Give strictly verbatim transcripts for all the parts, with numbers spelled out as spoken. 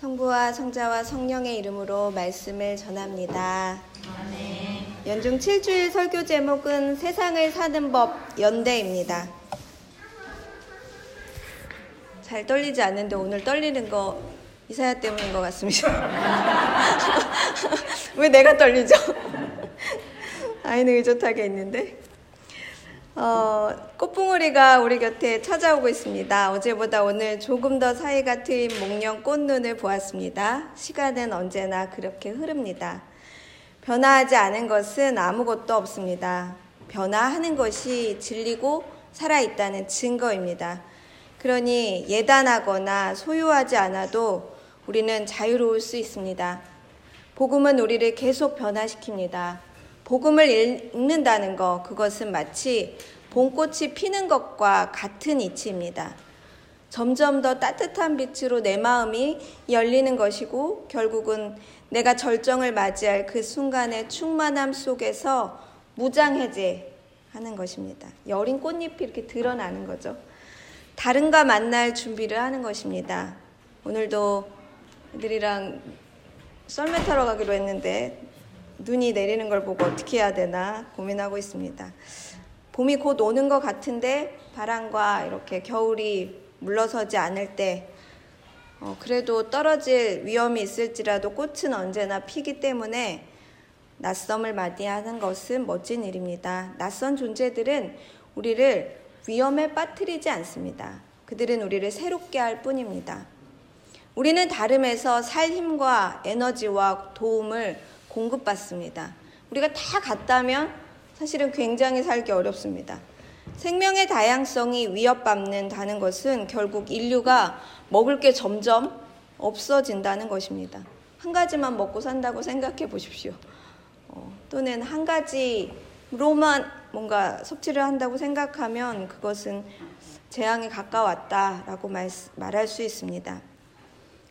성부와 성자와 성령의 이름으로 말씀을 전합니다. 아멘. 연중 칠 주일 설교 제목은 세상을 사는 법 연대입니다. 잘 떨리지 않는데 오늘 떨리는 거 이사야 때문인 것 같습니다. 왜 내가 떨리죠? 아이는 의젓하게 있는데. 어, 꽃봉오리가 우리 곁에 찾아오고 있습니다. 어제보다 오늘 조금 더 사이가 트인 목련 꽃눈을 보았습니다. 시간은 언제나 그렇게 흐릅니다. 변화하지 않은 것은 아무것도 없습니다. 변화하는 것이 진리고 살아있다는 증거입니다. 그러니 예단하거나 소유하지 않아도 우리는 자유로울 수 있습니다. 복음은 우리를 계속 변화시킵니다. 복음을 읽는다는 것, 그것은 마치 봄꽃이 피는 것과 같은 이치입니다. 점점 더 따뜻한 빛으로 내 마음이 열리는 것이고 결국은 내가 절정을 맞이할 그 순간의 충만함 속에서 무장해제하는 것입니다. 여린 꽃잎이 이렇게 드러나는 거죠. 다른가 만날 준비를 하는 것입니다. 오늘도 애들이랑 썰매 타러 가기로 했는데 눈이 내리는 걸 보고 어떻게 해야 되나 고민하고 있습니다. 봄이 곧 오는 것 같은데 바람과 이렇게 겨울이 물러서지 않을 때 어, 그래도 떨어질 위험이 있을지라도 꽃은 언제나 피기 때문에 낯섦을 맞이하는 것은 멋진 일입니다. 낯선 존재들은 우리를 위험에 빠뜨리지 않습니다. 그들은 우리를 새롭게 할 뿐입니다. 우리는 다름에서 살 힘과 에너지와 도움을 공급받습니다. 우리가 다 같다면 사실은 굉장히 살기 어렵습니다. 생명의 다양성이 위협받는다는 것은 결국 인류가 먹을 게 점점 없어진다는 것입니다. 한 가지만 먹고 산다고 생각해 보십시오. 어, 또는 한 가지로만 뭔가 섭취를 한다고 생각하면 그것은 재앙에 가까웠다라고 말, 말할 수 있습니다.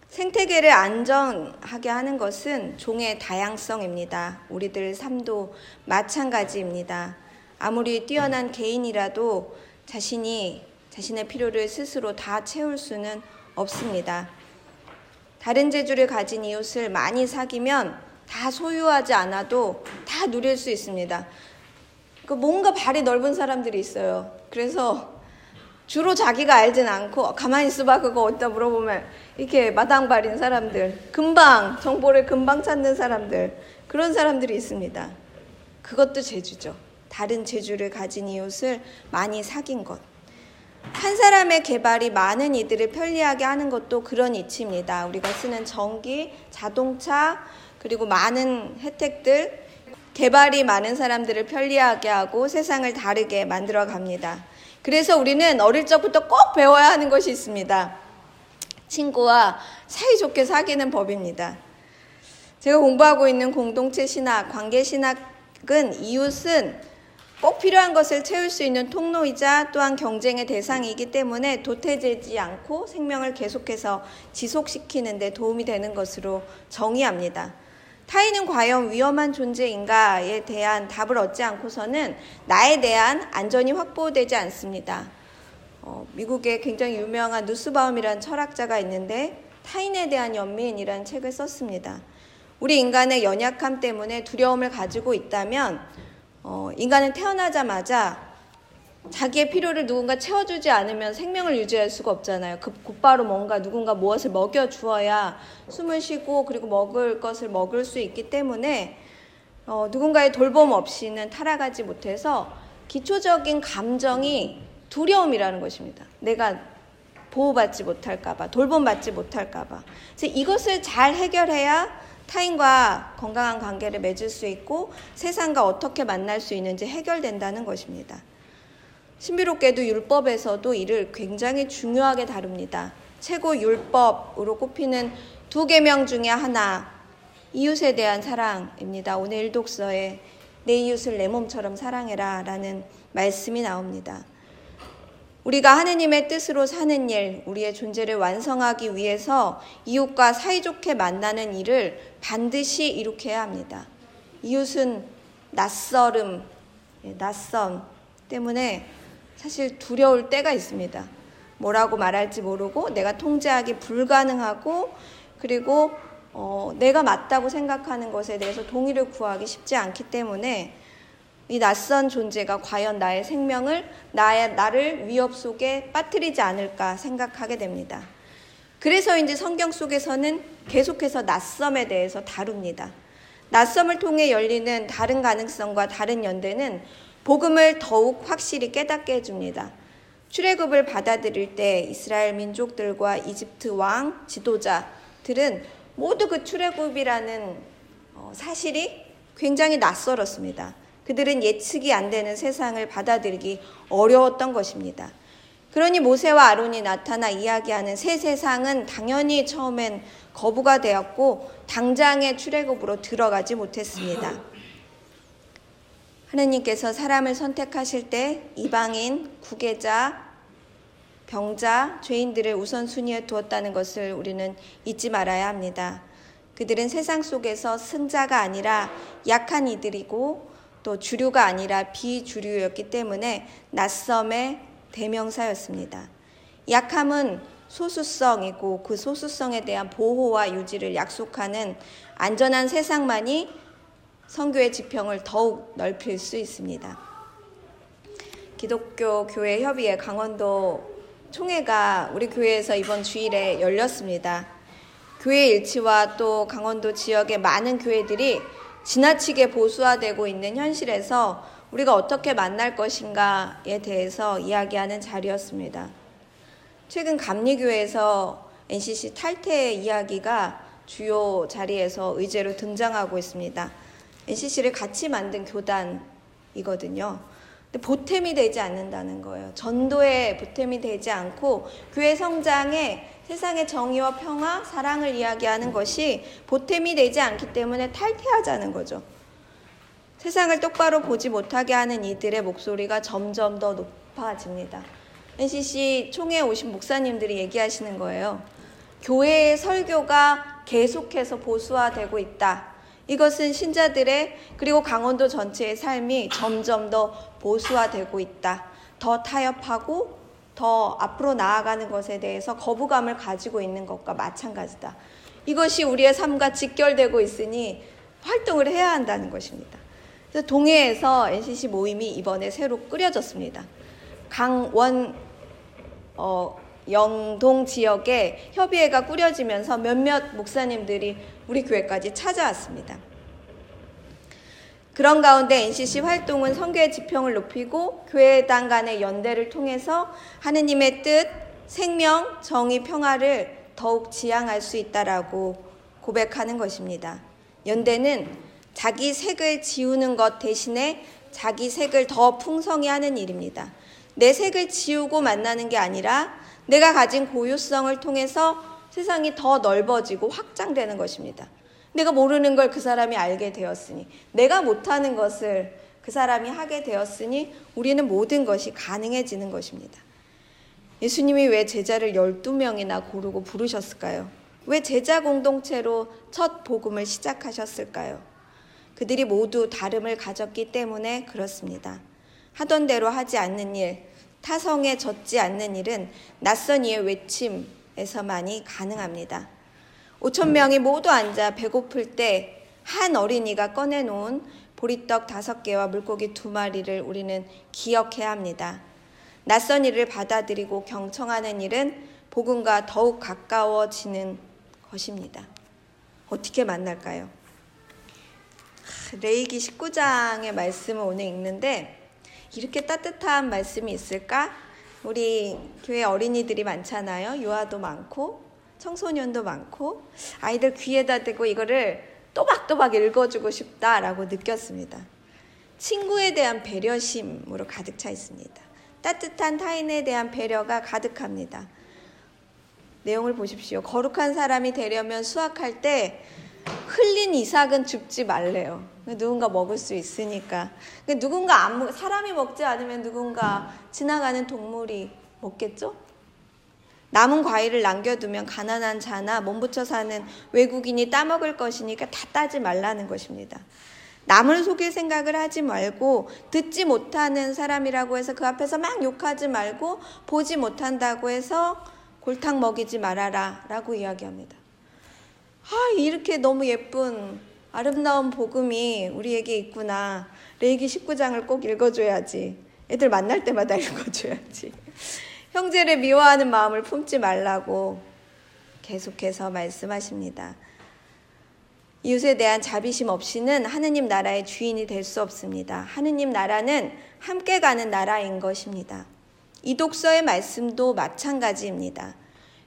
생태계를 안전하게 하는 것은 종의 다양성입니다. 우리들 삶도 마찬가지입니다. 아무리 뛰어난 개인이라도 자신이 자신의 필요를 스스로 다 채울 수는 없습니다. 다른 재주를 가진 이웃을 많이 사귀면 다 소유하지 않아도 다 누릴 수 있습니다. 뭔가 발이 넓은 사람들이 있어요. 그래서 주로 자기가 알진 않고 가만히 있어봐 그거 어디다 물어보면 이렇게 마당발인 사람들, 금방 정보를 금방 찾는 사람들, 그런 사람들이 있습니다. 그것도 재주죠. 다른 재주를 가진 이웃을 많이 사귄 것. 한 사람의 개발이 많은 이들을 편리하게 하는 것도 그런 이치입니다. 우리가 쓰는 전기, 자동차, 그리고 많은 혜택들, 개발이 많은 사람들을 편리하게 하고 세상을 다르게 만들어 갑니다. 그래서 우리는 어릴 적부터 꼭 배워야 하는 것이 있습니다. 친구와 사이좋게 사귀는 법입니다. 제가 공부하고 있는 공동체 신학, 관계신학은 이웃은 꼭 필요한 것을 채울 수 있는 통로이자 또한 경쟁의 대상이기 때문에 도태되지 않고 생명을 계속해서 지속시키는 데 도움이 되는 것으로 정의합니다. 타인은 과연 위험한 존재인가에 대한 답을 얻지 않고서는 나에 대한 안전이 확보되지 않습니다. 어, 미국의 굉장히 유명한 누스바움이라는 철학자가 있는데 타인에 대한 연민이라는 책을 썼습니다. 우리 인간의 연약함 때문에 두려움을 가지고 있다면 어, 인간은 태어나자마자 자기의 필요를 누군가 채워주지 않으면 생명을 유지할 수가 없잖아요. 급, 곧바로 뭔가 누군가 무엇을 먹여주어야 숨을 쉬고 그리고 먹을 것을 먹을 수 있기 때문에 어, 누군가의 돌봄 없이는 타락하지 못해서 기초적인 감정이 두려움이라는 것입니다. 내가 보호받지 못할까 봐, 돌봄받지 못할까 봐. 그래서 이것을 잘 해결해야 타인과 건강한 관계를 맺을 수 있고 세상과 어떻게 만날 수 있는지 해결된다는 것입니다. 신비롭게도 율법에서도 이를 굉장히 중요하게 다룹니다. 최고 율법으로 꼽히는 두 계명 중에 하나, 이웃에 대한 사랑입니다. 오늘 일독서에 내 이웃을 내 몸처럼 사랑해라 라는 말씀이 나옵니다. 우리가 하느님의 뜻으로 사는 일, 우리의 존재를 완성하기 위해서 이웃과 사이좋게 만나는 일을 반드시 이룩해야 합니다. 이웃은 낯설음, 낯선 때문에 사실 두려울 때가 있습니다. 뭐라고 말할지 모르고 내가 통제하기 불가능하고 그리고 어, 내가 맞다고 생각하는 것에 대해서 동의를 구하기 쉽지 않기 때문에 이 낯선 존재가 과연 나의 생명을, 나의, 나를 위협 속에 빠뜨리지 않을까 생각하게 됩니다. 그래서 이제 성경 속에서는 계속해서 낯섦에 대해서 다룹니다. 낯섦을 통해 열리는 다른 가능성과 다른 연대는 복음을 더욱 확실히 깨닫게 해줍니다. 출애굽을 받아들일 때 이스라엘 민족들과 이집트 왕, 지도자들은 모두 그 출애굽이라는 사실이 굉장히 낯설었습니다. 그들은 예측이 안 되는 세상을 받아들이기 어려웠던 것입니다. 그러니 모세와 아론이 나타나 이야기하는 새 세상은 당연히 처음엔 거부가 되었고 당장의 출애굽으로 들어가지 못했습니다. 하나님께서 사람을 선택하실 때 이방인, 구계자, 병자, 죄인들을 우선순위에 두었다는 것을 우리는 잊지 말아야 합니다. 그들은 세상 속에서 승자가 아니라 약한 이들이고 또 주류가 아니라 비주류였기 때문에 낯섦의 대명사였습니다. 약함은 소수성이고 그 소수성에 대한 보호와 유지를 약속하는 안전한 세상만이 선교의 지평을 더욱 넓힐 수 있습니다. 기독교 교회 협의회 강원도 총회가 우리 교회에서 이번 주일에 열렸습니다. 교회 일치와 또 강원도 지역의 많은 교회들이 지나치게 보수화되고 있는 현실에서 우리가 어떻게 만날 것인가에 대해서 이야기하는 자리였습니다. 최근 감리교회에서 엔씨씨 탈퇴 이야기가 주요 자리에서 의제로 등장하고 있습니다. 엔씨씨를 같이 만든 교단이거든요. 근데 보탬이 되지 않는다는 거예요. 전도에 보탬이 되지 않고 교회 성장에 세상의 정의와 평화, 사랑을 이야기하는 것이 보탬이 되지 않기 때문에 탈퇴하자는 거죠. 세상을 똑바로 보지 못하게 하는 이들의 목소리가 점점 더 높아집니다. 엔씨씨 총회에 오신 목사님들이 얘기하시는 거예요. 교회의 설교가 계속해서 보수화되고 있다. 이것은 신자들의 그리고 강원도 전체의 삶이 점점 더 보수화되고 있다. 더 타협하고 더 앞으로 나아가는 것에 대해서 거부감을 가지고 있는 것과 마찬가지다. 이것이 우리의 삶과 직결되고 있으니 활동을 해야 한다는 것입니다. 그래서 동해에서 엔씨씨 모임이 이번에 새로 꾸려졌습니다. 강원, 어, 영동 지역에 협의회가 꾸려지면서 몇몇 목사님들이 우리 교회까지 찾아왔습니다. 그런 가운데 엔씨씨 활동은 선교의 지평을 높이고 교회당 간의 연대를 통해서 하느님의 뜻, 생명, 정의, 평화를 더욱 지향할 수 있다라고 고백하는 것입니다. 연대는 자기 색을 지우는 것 대신에 자기 색을 더 풍성히 하는 일입니다. 내 색을 지우고 만나는 게 아니라 내가 가진 고유성을 통해서 세상이 더 넓어지고 확장되는 것입니다. 내가 모르는 걸 그 사람이 알게 되었으니, 내가 못하는 것을 그 사람이 하게 되었으니 우리는 모든 것이 가능해지는 것입니다. 예수님이 왜 제자를 열두 명이나 고르고 부르셨을까요? 왜 제자 공동체로 첫 복음을 시작하셨을까요? 그들이 모두 다름을 가졌기 때문에 그렇습니다. 하던 대로 하지 않는 일, 타성에 젖지 않는 일은 낯선 이의 외침에서만이 가능합니다. 오천 명이 모두 앉아 배고플 때 한 어린이가 꺼내놓은 보리떡 다섯 개와 물고기 두 마리를 우리는 기억해야 합니다. 낯선 일을 받아들이고 경청하는 일은 복음과 더욱 가까워지는 것입니다. 어떻게 만날까요? 레위기 십구 장의 말씀을 오늘 읽는데 이렇게 따뜻한 말씀이 있을까? 우리 교회 어린이들이 많잖아요. 유아도 많고 청소년도 많고 아이들 귀에다 대고 이거를 또박또박 읽어주고 싶다라고 느꼈습니다. 친구에 대한 배려심으로 가득 차 있습니다. 따뜻한 타인에 대한 배려가 가득합니다. 내용을 보십시오. 거룩한 사람이 되려면 수확할 때 흘린 이삭은 줍지 말래요. 누군가 먹을 수 있으니까. 누군가 안 먹, 사람이 먹지 않으면 누군가 지나가는 동물이 먹겠죠? 남은 과일을 남겨두면 가난한 자나 몸부쳐 사는 외국인이 따먹을 것이니까 다 따지 말라는 것입니다. 남을 속일 생각을 하지 말고 듣지 못하는 사람이라고 해서 그 앞에서 막 욕하지 말고 보지 못한다고 해서 골탕 먹이지 말아라 라고 이야기합니다. 아, 이렇게 너무 예쁜 아름다운 복음이 우리에게 있구나. 레위기 십구 장을 꼭 읽어줘야지. 애들 만날 때마다 읽어줘야지. 형제를 미워하는 마음을 품지 말라고 계속해서 말씀하십니다. 이웃에 대한 자비심 없이는 하느님 나라의 주인이 될 수 없습니다. 하느님 나라는 함께 가는 나라인 것입니다. 이독서의 말씀도 마찬가지입니다.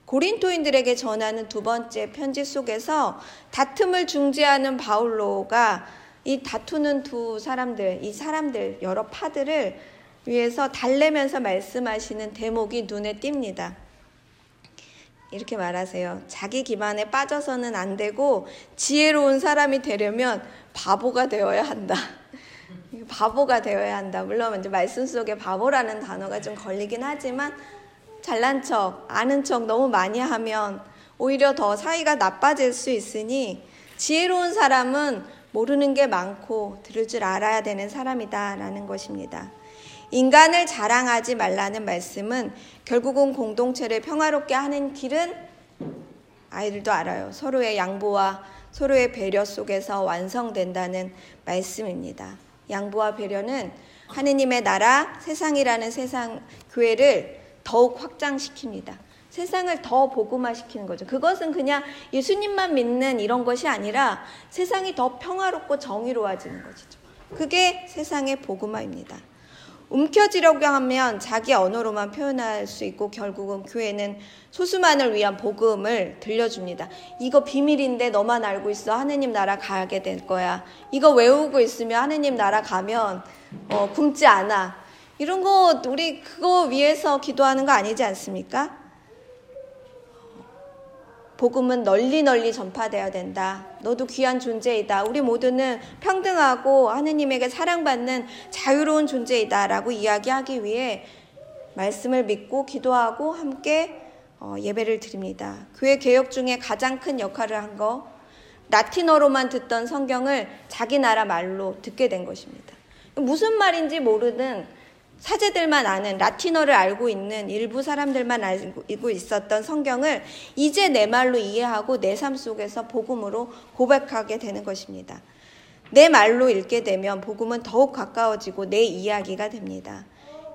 고린토인들에게 전하는 두 번째 편지 속에서 다툼을 중재하는 바울로가 이 다투는 두 사람들, 이 사람들 여러 파들을 위해서 달래면서 말씀하시는 대목이 눈에 띕니다. 이렇게 말하세요. 자기 기만에 빠져서는 안 되고 지혜로운 사람이 되려면 바보가 되어야 한다. 바보가 되어야 한다. 물론 이제 말씀 속에 바보라는 단어가 좀 걸리긴 하지만 잘난 척, 아는 척 너무 많이 하면 오히려 더 사이가 나빠질 수 있으니 지혜로운 사람은 모르는 게 많고 들을 줄 알아야 되는 사람이다 라는 것입니다. 인간을 자랑하지 말라는 말씀은 결국은 공동체를 평화롭게 하는 길은 아이들도 알아요. 서로의 양보와 서로의 배려 속에서 완성된다는 말씀입니다. 양보와 배려는 하느님의 나라, 세상이라는 세상, 교회를 더욱 확장시킵니다. 세상을 더 복음화시키는 거죠. 그것은 그냥 예수님만 믿는 이런 것이 아니라 세상이 더 평화롭고 정의로워지는 것이죠. 그게 세상의 복음화입니다. 움켜쥐려고 하면 자기 언어로만 표현할 수 있고 결국은 교회는 소수만을 위한 복음을 들려줍니다. 이거 비밀인데 너만 알고 있어. 하느님 나라 가게 될 거야. 이거 외우고 있으면 하느님 나라 가면 어, 굶지 않아. 이런 거 우리 그거 위해서 기도하는 거 아니지 않습니까? 복음은 널리 널리 전파되어야 된다. 너도 귀한 존재이다. 우리 모두는 평등하고 하느님에게 사랑받는 자유로운 존재이다 라고 이야기하기 위해 말씀을 믿고 기도하고 함께 예배를 드립니다. 교회 개혁 중에 가장 큰 역할을 한 거, 라틴어로만 듣던 성경을 자기 나라 말로 듣게 된 것입니다. 무슨 말인지 모르는 사제들만 아는, 라틴어를 알고 있는 일부 사람들만 알고 있었던 성경을 이제 내 말로 이해하고 내 삶 속에서 복음으로 고백하게 되는 것입니다. 내 말로 읽게 되면 복음은 더욱 가까워지고 내 이야기가 됩니다.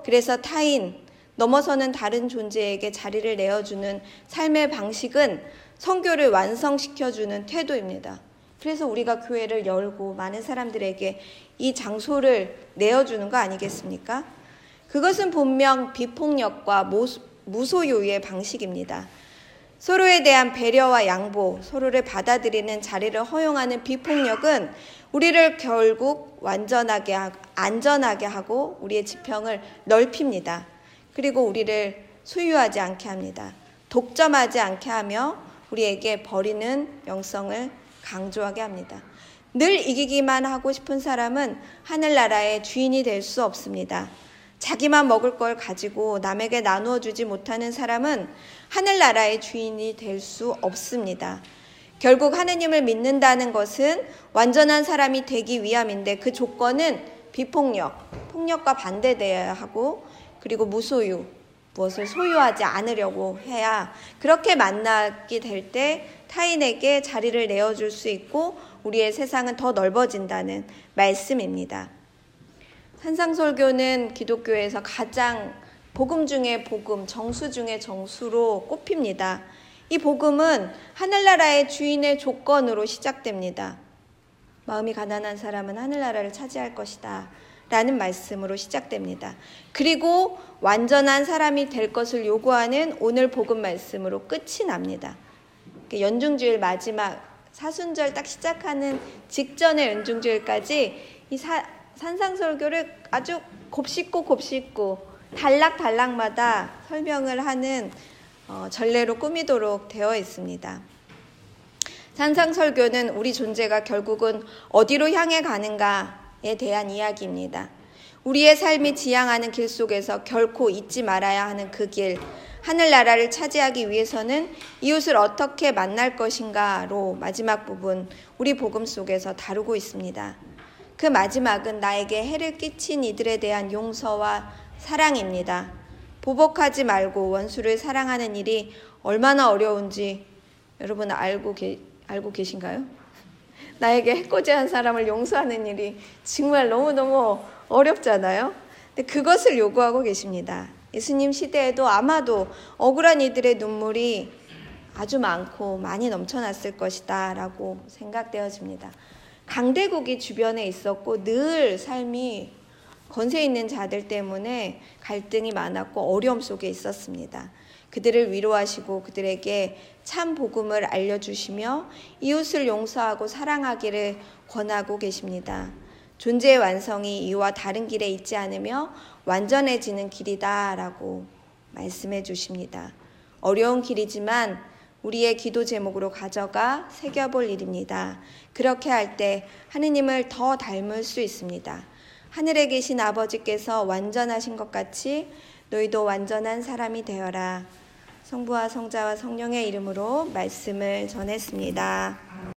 그래서 타인, 넘어서는 다른 존재에게 자리를 내어주는 삶의 방식은 선교를 완성시켜주는 태도입니다. 그래서 우리가 교회를 열고 많은 사람들에게 이 장소를 내어주는 거 아니겠습니까? 그것은 분명 비폭력과 무소유의 방식입니다. 서로에 대한 배려와 양보, 서로를 받아들이는 자리를 허용하는 비폭력은 우리를 결국 완전하게, 안전하게 하고 우리의 지평을 넓힙니다. 그리고 우리를 소유하지 않게 합니다. 독점하지 않게 하며 우리에게 버리는 영성을 강조하게 합니다. 늘 이기기만 하고 싶은 사람은 하늘나라의 주인이 될 수 없습니다. 자기만 먹을 걸 가지고 남에게 나누어 주지 못하는 사람은 하늘나라의 주인이 될 수 없습니다. 결국 하느님을 믿는다는 것은 완전한 사람이 되기 위함인데 그 조건은 비폭력, 폭력과 반대되어야 하고 그리고 무소유, 무엇을 소유하지 않으려고 해야 그렇게 만나게 될 때 타인에게 자리를 내어줄 수 있고 우리의 세상은 더 넓어진다는 말씀입니다. 산상설교는 기독교에서 가장 복음 중에 복음, 정수 중에 정수로 꼽힙니다. 이 복음은 하늘나라의 주인의 조건으로 시작됩니다. 마음이 가난한 사람은 하늘나라를 차지할 것이다 라는 말씀으로 시작됩니다. 그리고 완전한 사람이 될 것을 요구하는 오늘 복음 말씀으로 끝이 납니다. 연중주일 마지막 사순절 딱 시작하는 직전의 연중주일까지 이 사 산상설교를 아주 곱씹고 곱씹고 단락단락마다 설명을 하는 전례로 꾸미도록 되어 있습니다. 산상설교는 우리 존재가 결국은 어디로 향해 가는가에 대한 이야기입니다. 우리의 삶이 지향하는 길 속에서 결코 잊지 말아야 하는 그 길, 하늘나라를 차지하기 위해서는 이웃을 어떻게 만날 것인가로 마지막 부분, 우리 복음 속에서 다루고 있습니다. 그 마지막은 나에게 해를 끼친 이들에 대한 용서와 사랑입니다. 보복하지 말고 원수를 사랑하는 일이 얼마나 어려운지 여러분 알고 알고 계신가요? 나에게 해코지한 사람을 용서하는 일이 정말 너무너무 어렵잖아요. 근데 그것을 요구하고 계십니다. 예수님 시대에도 아마도 억울한 이들의 눈물이 아주 많고 많이 넘쳐났을 것이다 라고 생각되어집니다. 강대국이 주변에 있었고 늘 삶이 권세 있는 자들 때문에 갈등이 많았고 어려움 속에 있었습니다. 그들을 위로하시고 그들에게 참 복음을 알려주시며 이웃을 용서하고 사랑하기를 권하고 계십니다. 존재의 완성이 이와 다른 길에 있지 않으며 완전해지는 길이다 라고 말씀해 주십니다. 어려운 길이지만 우리의 기도 제목으로 가져가 새겨볼 일입니다. 그렇게 할 때 하느님을 더 닮을 수 있습니다. 하늘에 계신 아버지께서 완전하신 것 같이 너희도 완전한 사람이 되어라. 성부와 성자와 성령의 이름으로 말씀을 전했습니다.